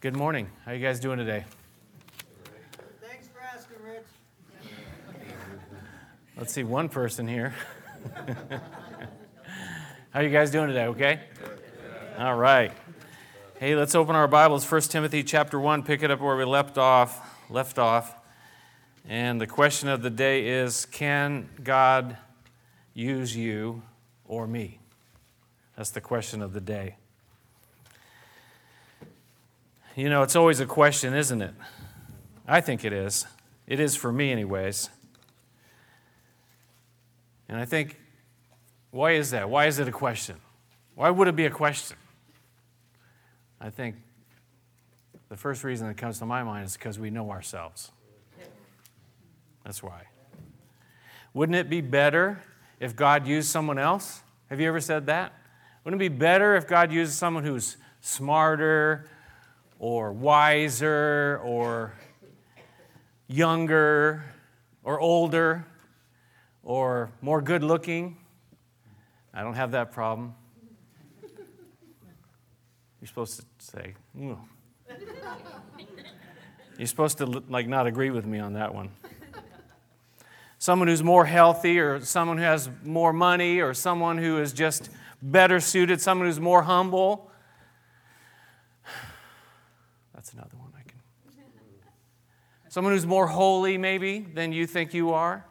Good morning. How are you guys doing today? Thanks for asking, Rich. Let's see, one person here. How are you guys doing today, okay? All right. Hey, let's open our Bibles, 1 Timothy chapter 1, pick it up where we left off. And the question of the day is, can God use you or me? That's the question of the day. You know, it's always a question, isn't it? I think it is. It is for me anyways. And I think, why is that? Why is it a question? Why would it be a question? I think the first reason that comes to my mind is because we know ourselves. That's why. Wouldn't it be better if God used someone else? Have you ever said that? Wouldn't it be better if God used someone who's smarter, or wiser, or younger, or older, or more good-looking? I don't have that problem. You're supposed to say, "Ooh." You're supposed to not agree with me on that one. Someone who's more healthy, or someone who has more money, or someone who is just better suited, someone who's more humble. That's another one I can. Someone who's more holy, maybe, than you think you are.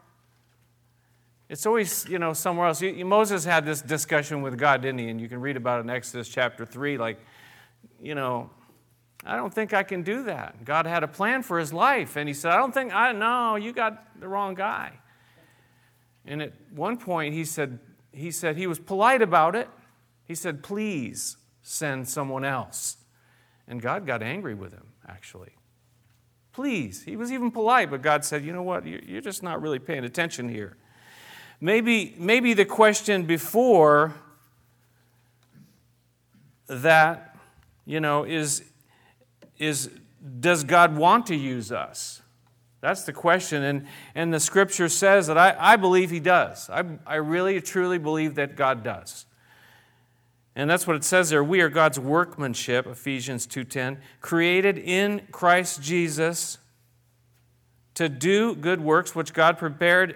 It's always, somewhere else. Moses had this discussion with God, didn't he? And you can read about it in Exodus chapter 3. I don't think I can do that. God had a plan for his life. And he said, no, you got the wrong guy. And at one point, he said he was polite about it. He said, please send someone else. And God got angry with him, actually. Please. He was even polite, but God said, you know what? You're just not really paying attention here. Maybe the question before that, is does God want to use us? That's the question. And the Scripture says that I believe He does. I really, truly believe that God does. And that's what it says there. We are God's workmanship, Ephesians 2:10, created in Christ Jesus to do good works which God prepared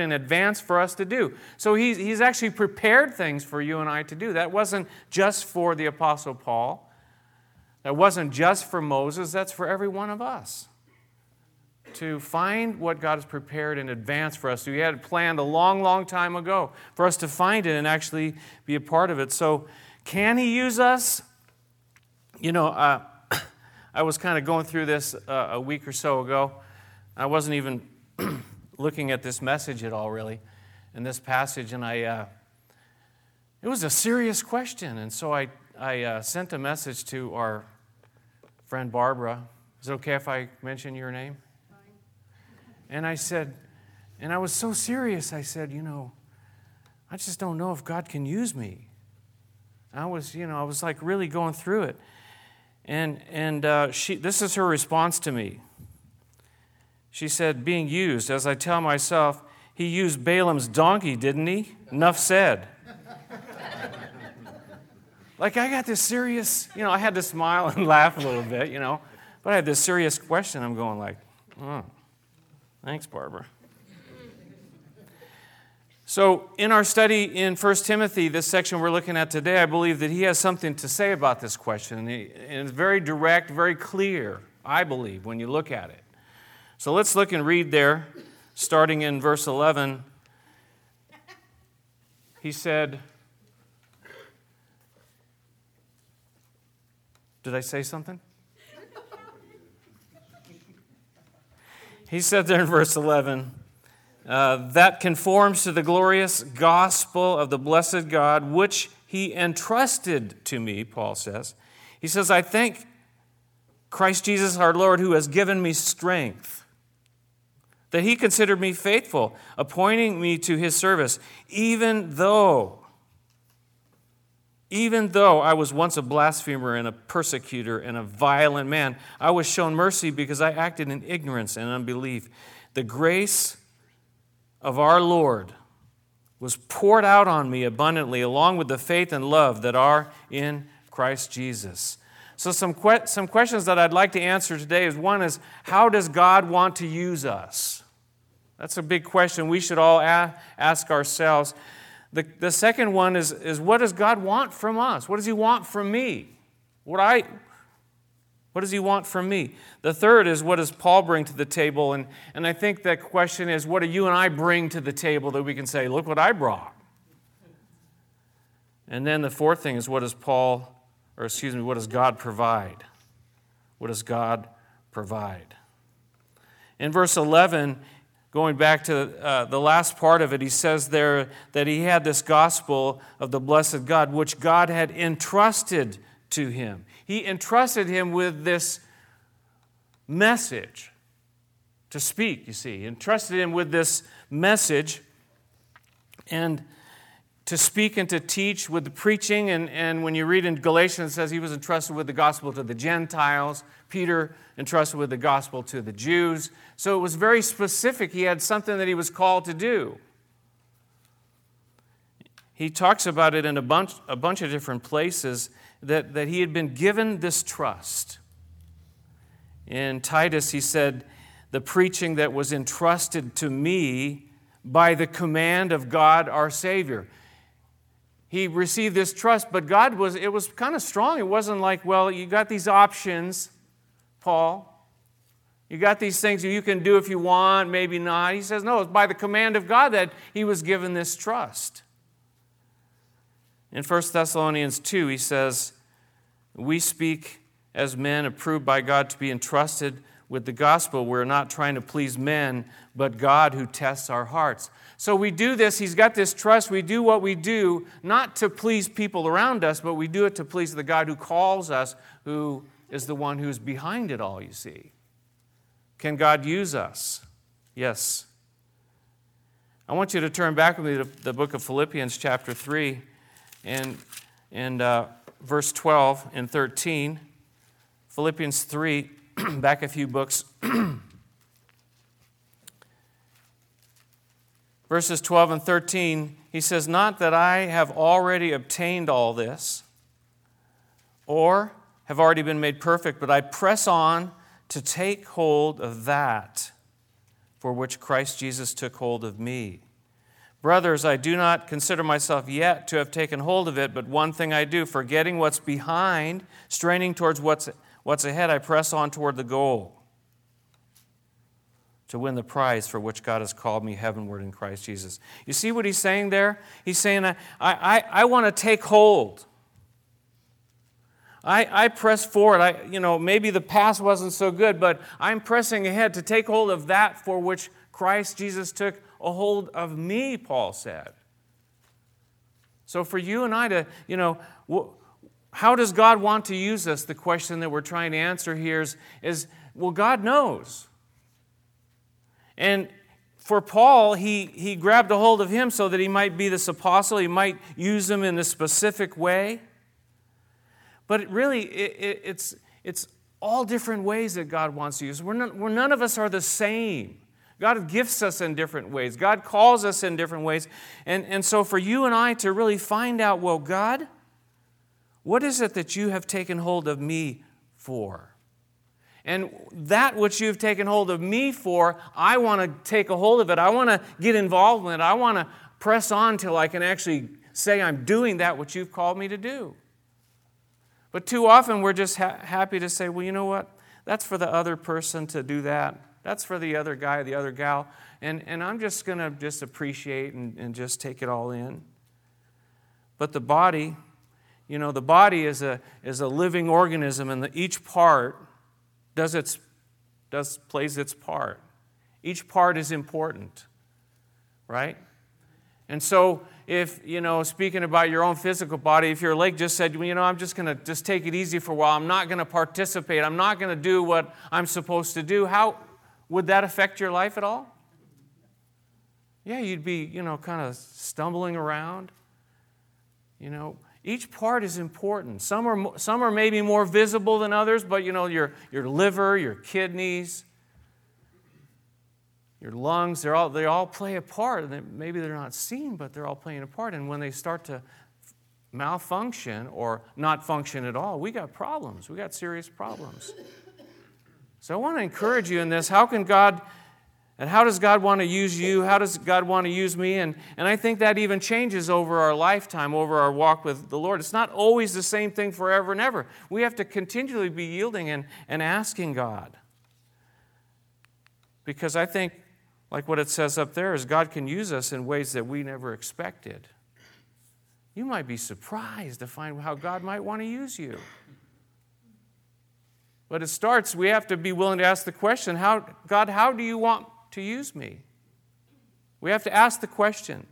in advance for us to do. So He's actually prepared things for you and I to do. That wasn't just for the Apostle Paul. That wasn't just for Moses. That's for every one of us. To find what God has prepared in advance for us. He had it planned a long, long time ago for us to find it and actually be a part of it. So can He use us? I was kind of going through this a week or so ago. I wasn't even looking at this message at all, really, in this passage. And it was a serious question. And so I sent a message to our friend Barbara. Is it okay if I mention your name? And I said, and I was so serious, I said, I just don't know if God can use me. I was like really going through it. And this is her response to me. She said, being used, as I tell myself, He used Balaam's donkey, didn't He? Enough said. I got this serious, I had to smile and laugh a little bit, but I had this serious question. I'm going oh. Thanks, Barbara. So in our study in 1 Timothy, this section we're looking at today, I believe that he has something to say about this question. And it's very direct, very clear, I believe, when you look at it. So let's look and read there, starting in verse 11. He said, did I say something? He said there in verse 11, that conforms to the glorious gospel of the blessed God, which He entrusted to me, Paul says. He says, I thank Christ Jesus our Lord, who has given me strength, that He considered me faithful, appointing me to His service, even though I was once a blasphemer and a persecutor and a violent man, I was shown mercy because I acted in ignorance and unbelief. The grace of our Lord was poured out on me abundantly, along with the faith and love that are in Christ Jesus. So some questions that I'd like to answer today is, one is, how does God want to use us? That's a big question we should all ask ourselves. The second one is, what does God want from us? What does He want from me? What does He want from me? The third is, what does Paul bring to the table? And I think that question is, what do you and I bring to the table that we can say, look what I brought? And then the fourth thing is, what does God provide? What does God provide? In verse 11, going back to the last part of it, he says there that he had this gospel of the blessed God, which God had entrusted to him. He entrusted him with this message to speak, you see. He entrusted him with this message and to speak and to teach with the preaching. And when you read in Galatians, it says he was entrusted with the gospel to the Gentiles. Peter entrusted with the gospel to the Jews. So it was very specific. He had something that he was called to do. He talks about it in a bunch of different places that he had been given this trust. In Titus, he said, the preaching that was entrusted to me by the command of God our Savior. He received this trust, but it was kind of strong. It wasn't like, well, you got these options, Paul. You got these things you can do if you want, maybe not. He says, no, it's by the command of God that he was given this trust. In 1 Thessalonians 2, he says, we speak as men approved by God to be entrusted with the gospel. We're not trying to please men, but God who tests our hearts. So we do this. He's got this trust. We do what we do, not to please people around us, but we do it to please the God who calls us, who is the one who's behind it all, you see. Can God use us? Yes. I want you to turn back with me to the book of Philippians chapter 3. And verse 12 and 13, Philippians 3, back a few books. Verses 12 and 13, he says, not that I have already obtained all this or have already been made perfect, but I press on to take hold of that for which Christ Jesus took hold of me. Brothers, I do not consider myself yet to have taken hold of it, but one thing I do, forgetting what's behind, straining towards what's ahead, I press on toward the goal to win the prize for which God has called me heavenward in Christ Jesus. You see what he's saying there? He's saying, I want to take hold. I press forward. Maybe the past wasn't so good, but I'm pressing ahead to take hold of that for which Christ Jesus took a hold of me, Paul said. So for you and I to, how does God want to use us? The question that we're trying to answer here is, well, God knows. And for Paul, he grabbed a hold of him so that he might be this apostle. He might use him in this specific way. But it's all different ways that God wants to use us. None of us are the same. God gifts us in different ways. God calls us in different ways. And so for you and I to really find out, well, God, what is it that you have taken hold of me for? And that which you've taken hold of me for, I want to take a hold of it. I want to get involved in it. I want to press on till I can actually say I'm doing that which you've called me to do. But too often we're just happy to say, well, you know what? That's for the other person to do that. That's for the other guy, the other gal. And I'm just going to just appreciate and just take it all in. But the body, the body is a living organism, and each part plays its part. Each part is important, right? And so if, speaking about your own physical body, if your leg just said, I'm just going to just take it easy for a while. I'm not going to participate. I'm not going to do what I'm supposed to do. How would that affect your life at all? Yeah, you'd be, kind of stumbling around. Each part is important. Some are maybe more visible than others, but your liver, your kidneys, your lungs, they all play a part. Maybe they're not seen, but they're all playing a part. And when they start to malfunction or not function at all, we got problems. We got serious problems. So I want to encourage you in this. How can God, and how does God want to use you? How does God want to use me? And I think that even changes over our lifetime, over our walk with the Lord. It's not always the same thing forever and ever. We have to continually be yielding and asking God. Because I think, like what it says up there, is God can use us in ways that we never expected. You might be surprised to find how God might want to use you. But it starts, we have to be willing to ask the question, God, how do you want to use me? We have to ask the question.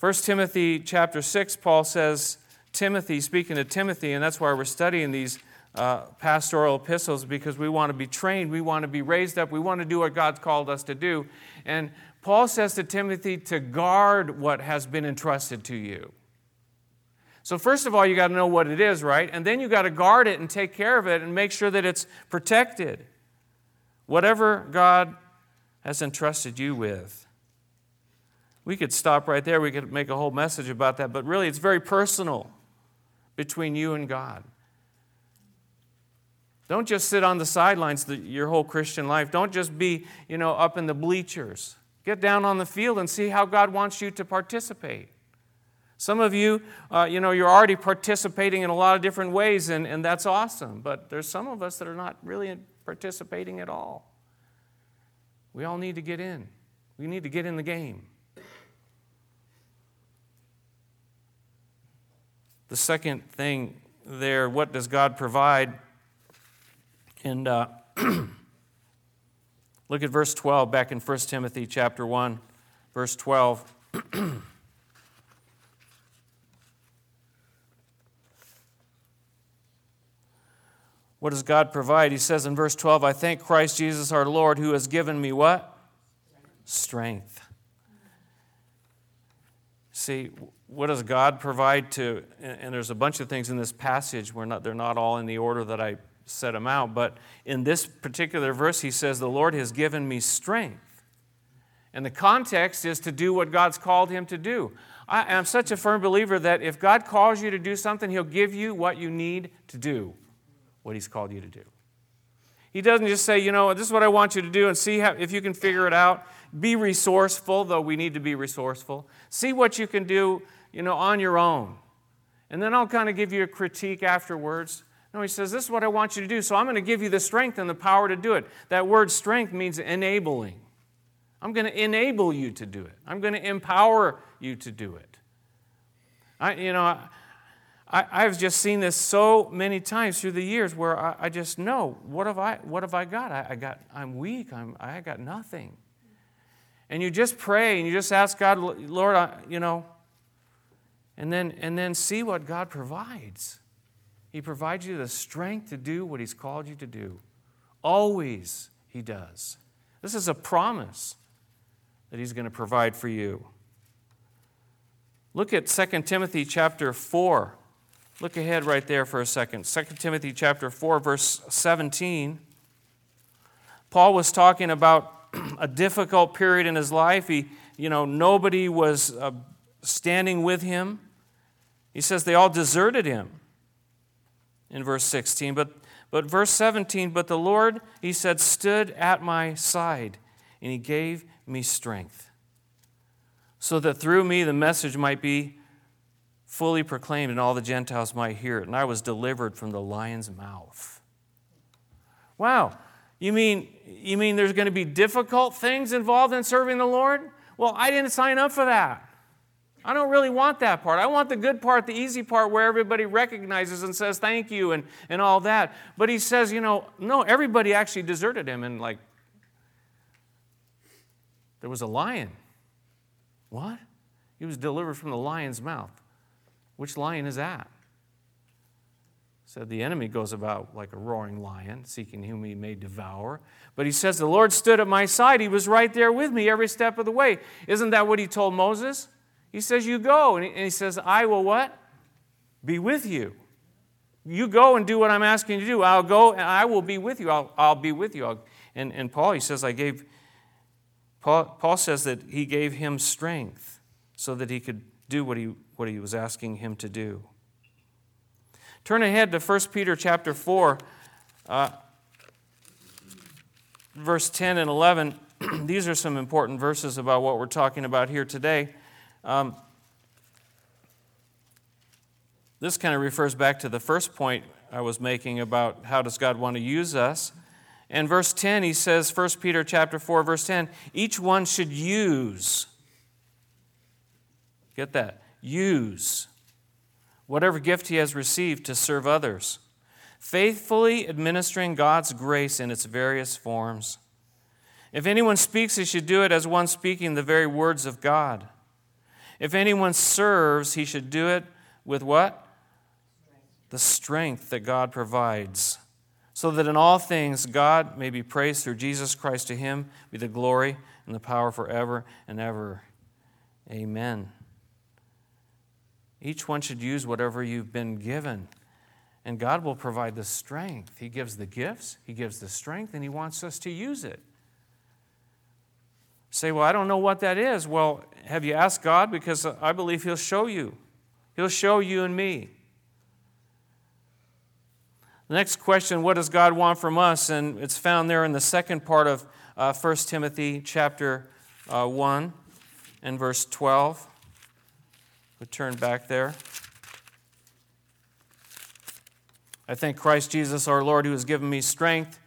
1 Timothy chapter 6, Paul says, Timothy, speaking to Timothy, and that's why we're studying these pastoral epistles, because we want to be trained, we want to be raised up, we want to do what God's called us to do. And Paul says to Timothy to guard what has been entrusted to you. So first of all, you got to know what it is, right? And then you got to guard it and take care of it and make sure that it's protected. Whatever God has entrusted you with. We could stop right there. We could make a whole message about that. But really, it's very personal between you and God. Don't just sit on the sidelines your whole Christian life. Don't just be, up in the bleachers. Get down on the field and see how God wants you to participate. Some of you, you're already participating in a lot of different ways, and that's awesome. But there's some of us that are not really participating at all. We all need to get in. We need to get in the game. The second thing there, what does God provide? And look at verse 12 back in 1 Timothy chapter 1, verse 12. What does God provide? He says in verse 12, I thank Christ Jesus our Lord who has given me what? Strength. See, what does God provide to, and there's a bunch of things in this passage, they're not all in the order that I set them out, but in this particular verse, he says, the Lord has given me strength. And the context is to do what God's called him to do. I am such a firm believer that if God calls you to do something, he'll give you what you need to do what he's called you to do. He doesn't just say, this is what I want you to do and see how, if you can figure it out. Be resourceful, though we need to be resourceful. See what you can do, on your own. And then I'll kind of give you a critique afterwards. No, he says, this is what I want you to do, so I'm going to give you the strength and the power to do it. That word strength means enabling. I'm going to enable you to do it. I'm going to empower you to do it. I've just seen this so many times through the years where I just know, what have I got? I'm weak. I got nothing. And you just pray and you just ask God, Lord, and then see what God provides. He provides you the strength to do what he's called you to do. Always he does. This is a promise that he's going to provide for you. Look at 2 Timothy chapter 4. Look ahead right there for a second. 2 Timothy chapter 4, verse 17. Paul was talking about a difficult period in his life. He, nobody was standing with him. He says they all deserted him in verse 16. But verse 17, but the Lord, he said, stood at my side, and he gave me strength, so that through me the message might be fully proclaimed, and all the Gentiles might hear it. And I was delivered from the lion's mouth. Wow. You mean there's going to be difficult things involved in serving the Lord? Well, I didn't sign up for that. I don't really want that part. I want the good part, the easy part, where everybody recognizes and says thank you and all that. But he says, no, everybody actually deserted him. And there was a lion. What? He was delivered from the lion's mouth. Which lion is that? Said so the enemy goes about like a roaring lion, seeking whom he may devour. But he says, the Lord stood at my side. He was right there with me every step of the way. Isn't that what he told Moses? He says, you go. And he says, I will what? Be with you. You go and do what I'm asking you to do. I'll go and I will be with you. I'll be with you. And Paul, he says, Paul says that he gave him strength so that he could do what he what he was asking him to do. Turn ahead to 1 Peter chapter 4, verse 10 and 11. These are some important verses about what we're talking about here today. This kind of refers back to the first point I was making about how does God want to use us. And verse 10, he says, 1 Peter chapter 4, verse 10, each one should use, get that, use whatever gift he has received to serve others, faithfully administering God's grace in its various forms. If anyone speaks, he should do it as one speaking the very words of God. If anyone serves, he should do it with what? The strength that God provides, so that in all things God may be praised through Jesus Christ. To him be the glory and the power forever and ever. Amen. Each one should use whatever you've been given, and God will provide the strength. He gives the gifts, he gives the strength, and he wants us to use it. Say, well, I don't know what that is. Well, have you asked God? Because I believe he'll show you. He'll show you and me. The next question, what does God want from us? And it's found there in the second part of 1 Timothy chapter 1 and verse 12. We'll turn back there. I thank Christ Jesus our Lord, who has given me strength,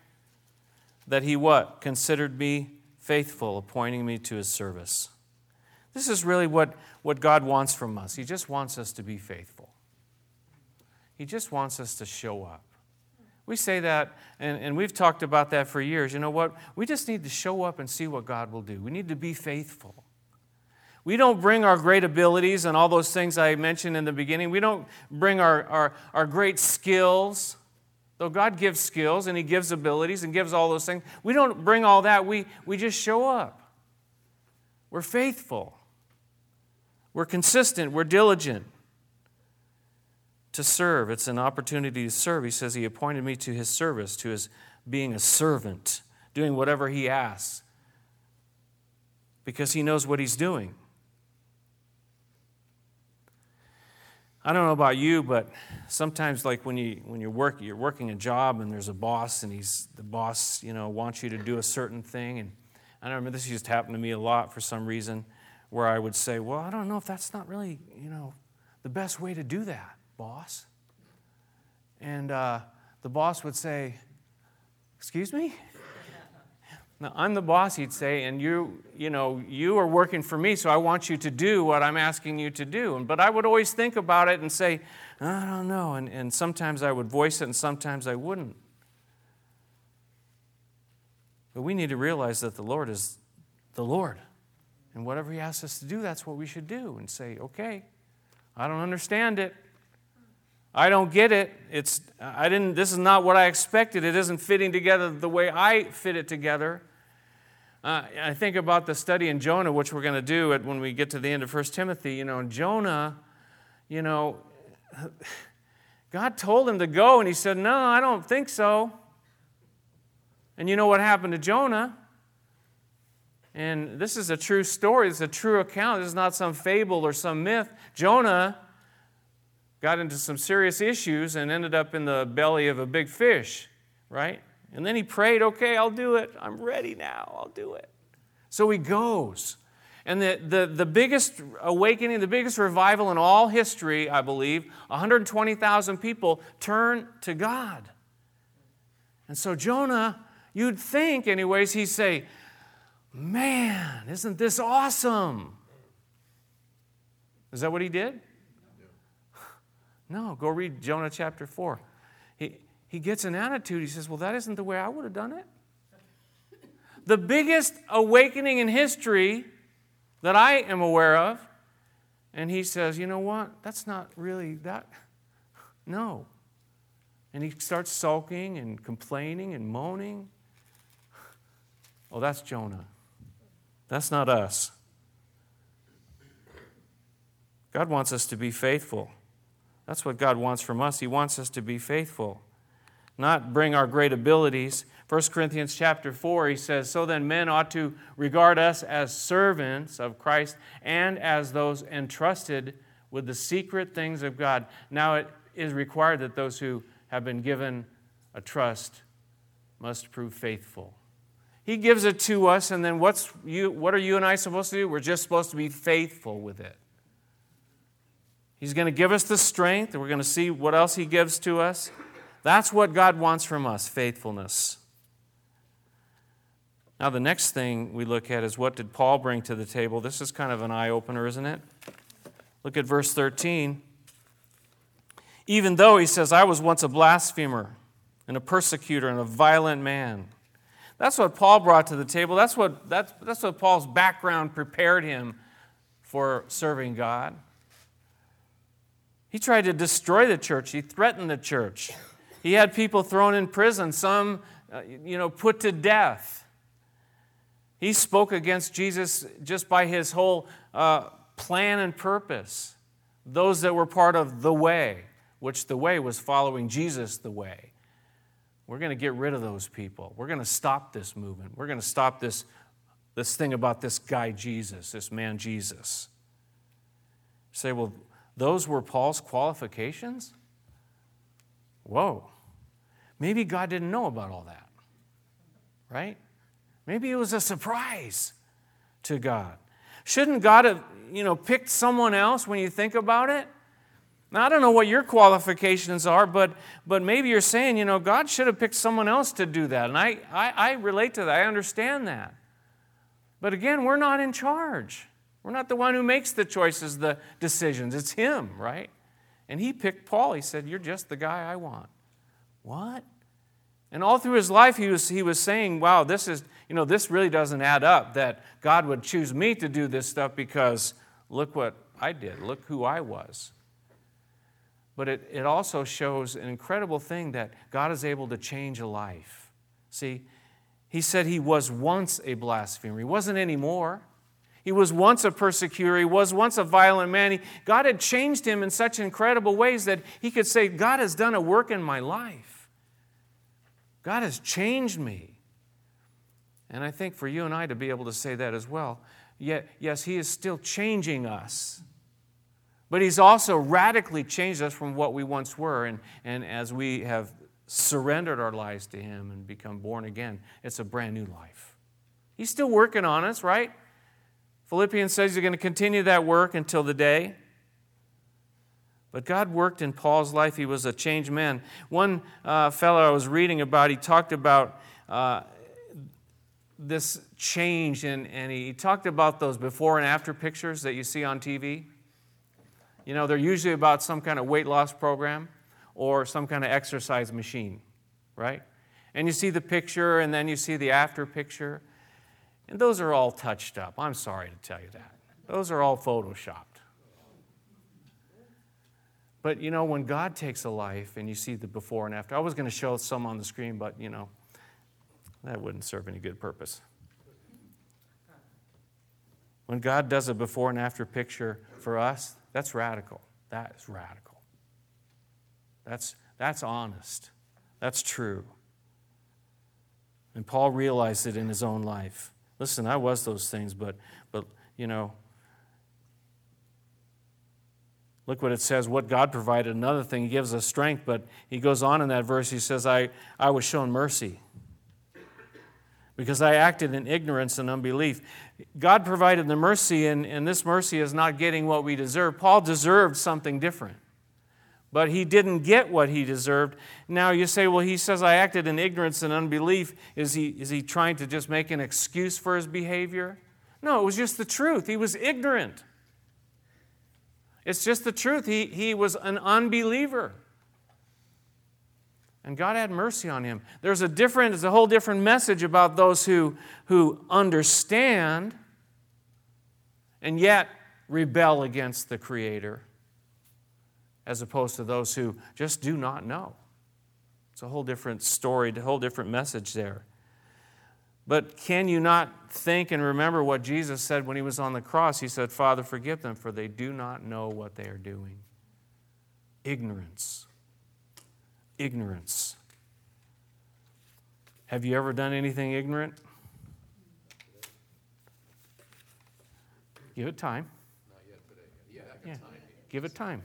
that he what? Considered me faithful, appointing me to his service. This is really what God wants from us. He just wants us to be faithful. He just wants us to show up. We say that, and we've talked about that for years. You know what? We just need to show up and see what God will do. We need to be faithful. We don't bring our great abilities and all those things I mentioned in the beginning. We don't bring our great skills. Though God gives skills and he gives abilities and gives all those things, we don't bring all that. We just show up. We're faithful. We're consistent. We're diligent to serve. It's an opportunity to serve. He says he appointed me to his service, to his being a servant, doing whatever he asks, because he knows what he's doing. I don't know about you, but sometimes, like when you're working a job and there's a boss, and the boss, you know, wants you to do a certain thing, and I remember this used to happen to me a lot for some reason, where I would say, "Well, I don't know if that's not really, you know, the best way to do that, boss." And the boss would say, "Excuse me." Now, I'm the boss, he'd say, and you are working for me, so I want you to do what I'm asking you to do. But I would always think about it and say, I don't know. And sometimes I would voice it, and sometimes I wouldn't. But we need to realize that the Lord is the Lord. And whatever he asks us to do, that's what we should do. And say, okay, I don't understand it. I don't get it. This is not what I expected. It isn't fitting together the way I fit it together. I think about the study in Jonah, which we're going to do when we get to the end of 1 Timothy. You know, Jonah, you know, God told him to go, and he said, no, I don't think so. And you know what happened to Jonah? And this is a true story. It's a true account. This is not some fable or some myth. Jonah got into some serious issues and ended up in the belly of a big fish, right? And then he prayed, okay, I'll do it. I'm ready now. I'll do it. So he goes. And the biggest awakening, the biggest revival in all history, I believe, 120,000 people turn to God. And so Jonah, you'd think anyways, he'd say, man, isn't this awesome? Is that what he did? No, go read Jonah chapter 4. He gets an attitude. He says, well, that isn't the way I would have done it. The biggest awakening in history that I am aware of. And he says, you know what? That's not really that. No. And he starts sulking and complaining and moaning. Oh, that's Jonah. That's not us. God wants us to be faithful. That's what God wants from us. He wants us to be faithful, not bring our great abilities. 1 Corinthians chapter 4, he says, so then men ought to regard us as servants of Christ and as those entrusted with the secret things of God. Now it is required that those who have been given a trust must prove faithful. He gives it to us, and then what are you and I supposed to do? We're just supposed to be faithful with it. He's going to give us the strength, and we're going to see what else He gives to us. That's what God wants from us, faithfulness. Now the next thing we look at is, what did Paul bring to the table? This is kind of an eye-opener, isn't it? Look at verse 13. Even though, he says, I was once a blasphemer and a persecutor and a violent man. That's what Paul brought to the table. That's what Paul's background prepared him for serving God. He tried to destroy the church. He threatened the church. He had people thrown in prison, some put to death. He spoke against Jesus just by his whole plan and purpose. Those that were part of the way, which the way was following Jesus the way. We're going to get rid of those people. We're going to stop this movement. We're going to stop this thing about this guy Jesus, this man Jesus. You say, well, those were Paul's qualifications? Whoa. Maybe God didn't know about all that, right? Maybe it was a surprise to God. Shouldn't God have, picked someone else when you think about it? Now, I don't know what your qualifications are, but maybe you're saying, God should have picked someone else to do that. And I relate to that. I understand that. But again, we're not in charge. We're not the one who makes the choices, the decisions. It's Him, right? And He picked Paul. He said, you're just the guy I want. What? And all through his life, he was saying, wow, this is, this really doesn't add up, that God would choose me to do this stuff because look what I did. Look who I was. But it also shows an incredible thing, that God is able to change a life. See, he said he was once a blasphemer. He wasn't anymore. He was once a persecutor. He was once a violent man. God had changed him in such incredible ways that he could say, God has done a work in my life. God has changed me. And I think for you and I to be able to say that as well, yet, yes, he is still changing us. But he's also radically changed us from what we once were. And as we have surrendered our lives to him and become born again, it's a brand new life. He's still working on us, right? Philippians says he's going to continue that work until the day. But God worked in Paul's life. He was a changed man. One fellow I was reading about, he talked about this change, and he talked about those before and after pictures that you see on TV. They're usually about some kind of weight loss program or some kind of exercise machine, right? And you see the picture, and then you see the after picture. And those are all touched up. I'm sorry to tell you that. Those are all photoshopped. But, when God takes a life and you see the before and after, I was going to show some on the screen, but, that wouldn't serve any good purpose. When God does a before and after picture for us, that's radical. That is radical. That's honest. That's true. And Paul realized it in his own life. Listen, I was those things, but look what it says, what God provided. Another thing, he gives us strength, but he goes on in that verse, he says, I was shown mercy because I acted in ignorance and unbelief. God provided the mercy, and this mercy is not getting what we deserve. Paul deserved something different, but he didn't get what he deserved. Now you say, well, he says, I acted in ignorance and unbelief. Is he trying to just make an excuse for his behavior? No, it was just the truth. He was ignorant. It's just the truth. He was an unbeliever. And God had mercy on him. There's a whole different message about those who understand and yet rebel against the Creator, as opposed to those who just do not know. It's a whole different story, a whole different message there. But can you not think and remember what Jesus said when he was on the cross? He said, Father, forgive them, for they do not know what they are doing. Ignorance. Have you ever done anything ignorant? Give it time. Not yet, but yeah, I got time. Give it time.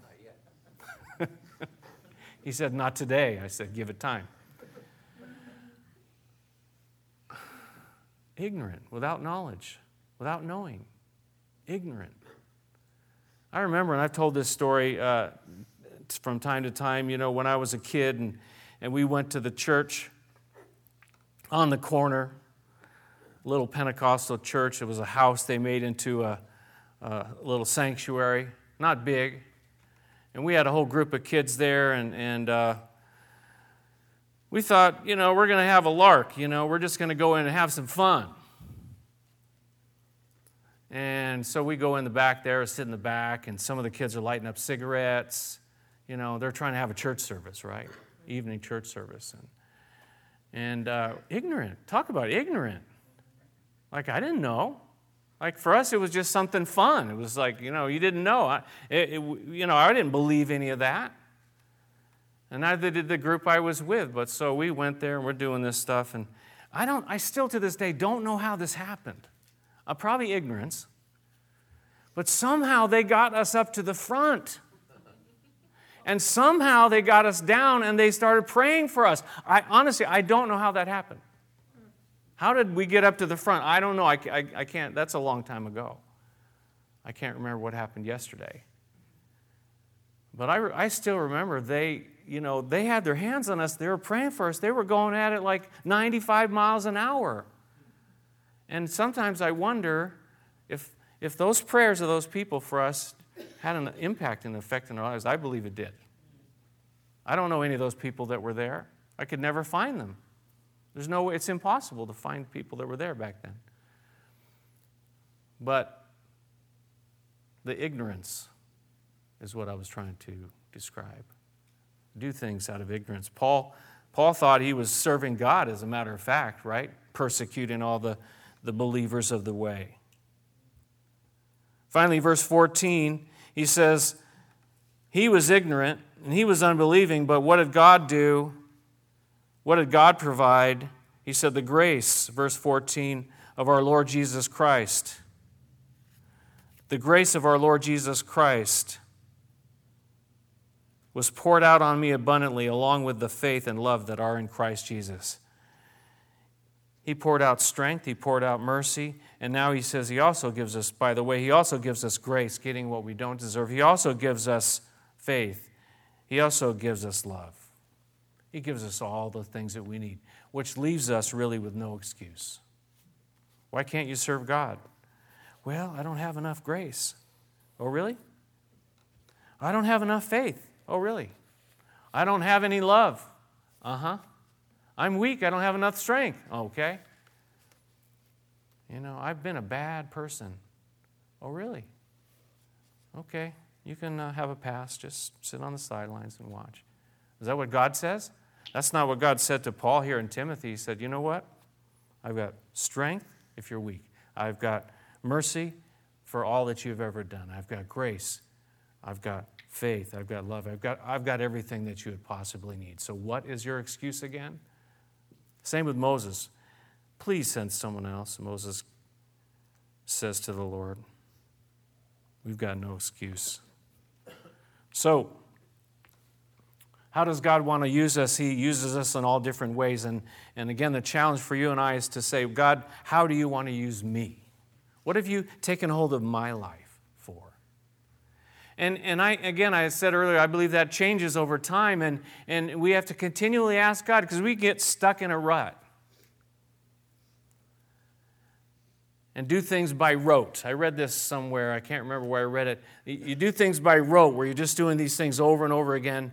He said, not today. I said, give it time. Ignorant, without knowledge, without knowing. Ignorant. I remember, and I've told this story from time to time, you know, when I was a kid and we went to the church on the corner, little Pentecostal church. It was a house they made into a little sanctuary, not big. And we had a whole group of kids there, and we thought, you know, we're going to have a lark. You know, we're just going to go in and have some fun. And so we go in the back there, sit in the back, and some of the kids are lighting up cigarettes. You know, they're trying to have a church service, right? Evening church service. And ignorant. Talk about ignorant. Like, I didn't know. Like, for us, it was just something fun. It was like, you know, you didn't know. I didn't believe any of that. And neither did the group I was with. But so we went there, and we're doing this stuff. And I still to this day don't know how this happened. Probably ignorance. But somehow they got us up to the front. And somehow they got us down, and they started praying for us. I honestly don't know how that happened. How did we get up to the front? I don't know. I can't. That's a long time ago. I can't remember what happened yesterday. But I still remember they had their hands on us. They were praying for us. They were going at it like 95 miles an hour. And sometimes I wonder if those prayers of those people for us had an impact and effect in our lives. I believe it did. I don't know any of those people that were there. I could never find them. There's no way, it's impossible to find people that were there back then. But the ignorance is what I was trying to describe. Do things out of ignorance. Paul thought he was serving God, as a matter of fact, right? Persecuting all the believers of the way. Finally, verse 14, he says, he was ignorant and he was unbelieving, but what did God do? What did God provide? He said the grace, verse 14, of our Lord Jesus Christ. The grace of our Lord Jesus Christ was poured out on me abundantly, along with the faith and love that are in Christ Jesus. He poured out strength, he poured out mercy, and now he says he also gives us, by the way, he also gives us grace, getting what we don't deserve. He also gives us faith. He also gives us love. He gives us all the things that we need, which leaves us really with no excuse. Why can't you serve God? Well, I don't have enough grace. Oh, really? I don't have enough faith. Oh, really? I don't have any love. Uh-huh. I'm weak. I don't have enough strength. Okay. You know, I've been a bad person. Oh, really? Okay. You can have a pass. Just sit on the sidelines and watch. Is that what God says? That's not what God said to Paul here in Timothy. He said, you know what? I've got strength if you're weak. I've got mercy for all that you've ever done. I've got grace. I've got faith. I've got love. I've got everything that you would possibly need. So what is your excuse again? Same with Moses. Please send someone else. Moses says to the Lord, we've got no excuse. So, how does God want to use us? He uses us in all different ways. And again, the challenge for you and I is to say, God, how do you want to use me? What have you taken hold of my life for? And I said earlier, I believe that changes over time. And we have to continually ask God, because we get stuck in a rut. And do things by rote. I read this somewhere. I can't remember where I read it. You do things by rote, where you're just doing these things over and over again.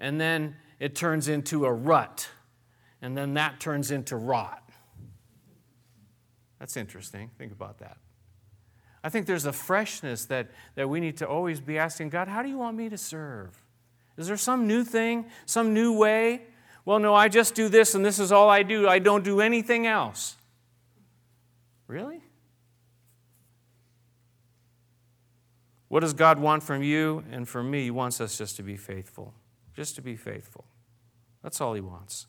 And then it turns into a rut. And then that turns into rot. That's interesting. Think about that. I think there's a freshness that we need to always be asking God, how do you want me to serve? Is there some new thing, some new way? Well, no, I just do this and this is all I do. I don't do anything else. Really? What does God want from you and from me? He wants us just to be faithful. Just to be faithful. That's all he wants.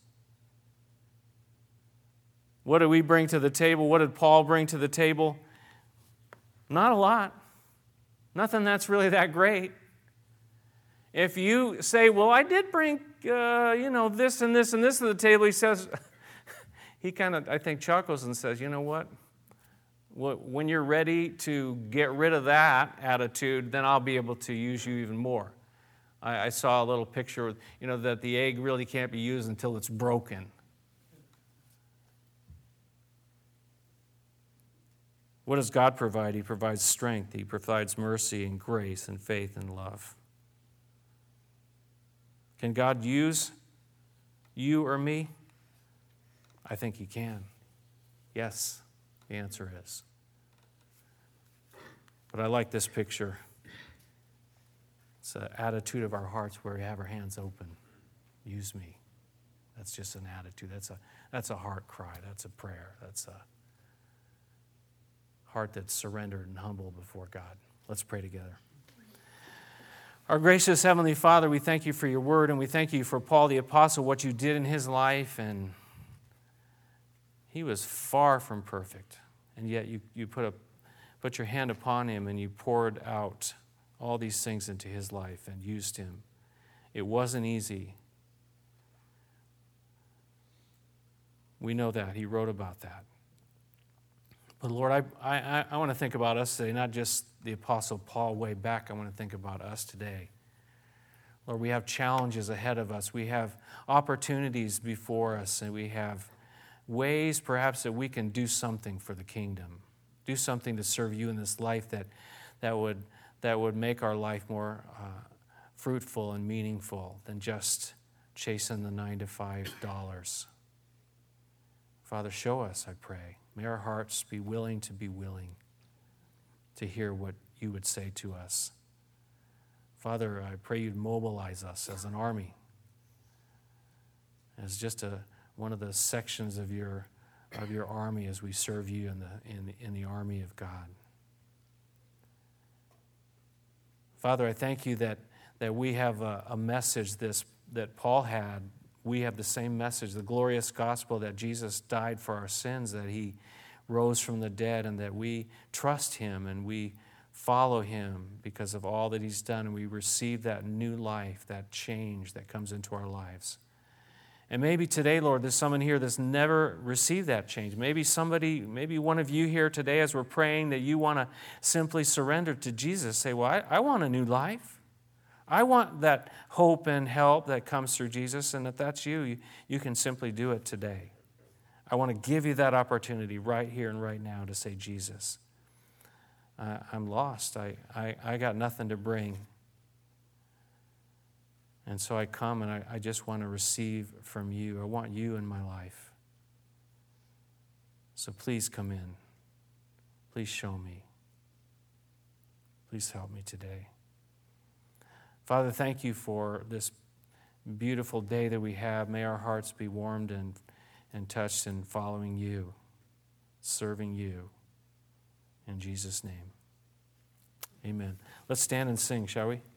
What do we bring to the table? What did Paul bring to the table? Not a lot. Nothing that's really that great. If you say, well, I did bring, this and this and this to the table, he says, he kind of, I think, chuckles and says, you know what? When you're ready to get rid of that attitude, then I'll be able to use you even more. I saw a little picture, that the egg really can't be used until it's broken. What does God provide? He provides strength. He provides mercy and grace and faith and love. Can God use you or me? I think He can. Yes, the answer is. But I like this picture. It's an attitude of our hearts where we have our hands open. Use me. That's just an attitude. That's a heart cry. That's a prayer. That's a heart that's surrendered and humble before God. Let's pray together. Our gracious Heavenly Father, we thank you for your word, and we thank you for Paul the Apostle, what you did in his life. And he was far from perfect, and yet you put your hand upon him, and you poured out all these things into his life and used him. It wasn't easy. We know that. He wrote about that. But Lord, I want to think about us today, not just the Apostle Paul way back. I want to think about us today. Lord, we have challenges ahead of us. We have opportunities before us, and we have ways perhaps that we can do something for the kingdom, do something to serve you in this life that would make our life more fruitful and meaningful than just chasing the $9 to $5. Father, show us, I pray. May our hearts be willing to hear what you would say to us. Father, I pray you'd mobilize us as an army, as just one of the sections of your army as we serve you in the army of God. Father, I thank you that we have a message that Paul had. We have the same message, the glorious gospel that Jesus died for our sins, that he rose from the dead, and that we trust him and we follow him because of all that he's done, and we receive that new life, that change that comes into our lives. And maybe today, Lord, there's someone here that's never received that change. Maybe one of you here today, as we're praying, that you want to simply surrender to Jesus. Say, well, I want a new life. I want that hope and help that comes through Jesus, and if that's you can simply do it today. I want to give you that opportunity right here and right now to say, Jesus, I'm lost. I got nothing to bring. And so I come, and I just want to receive from you. I want you in my life. So please come in. Please show me. Please help me today. Father, thank you for this beautiful day that we have. May our hearts be warmed and touched in following you, serving you. In Jesus' name, amen. Let's stand and sing, shall we?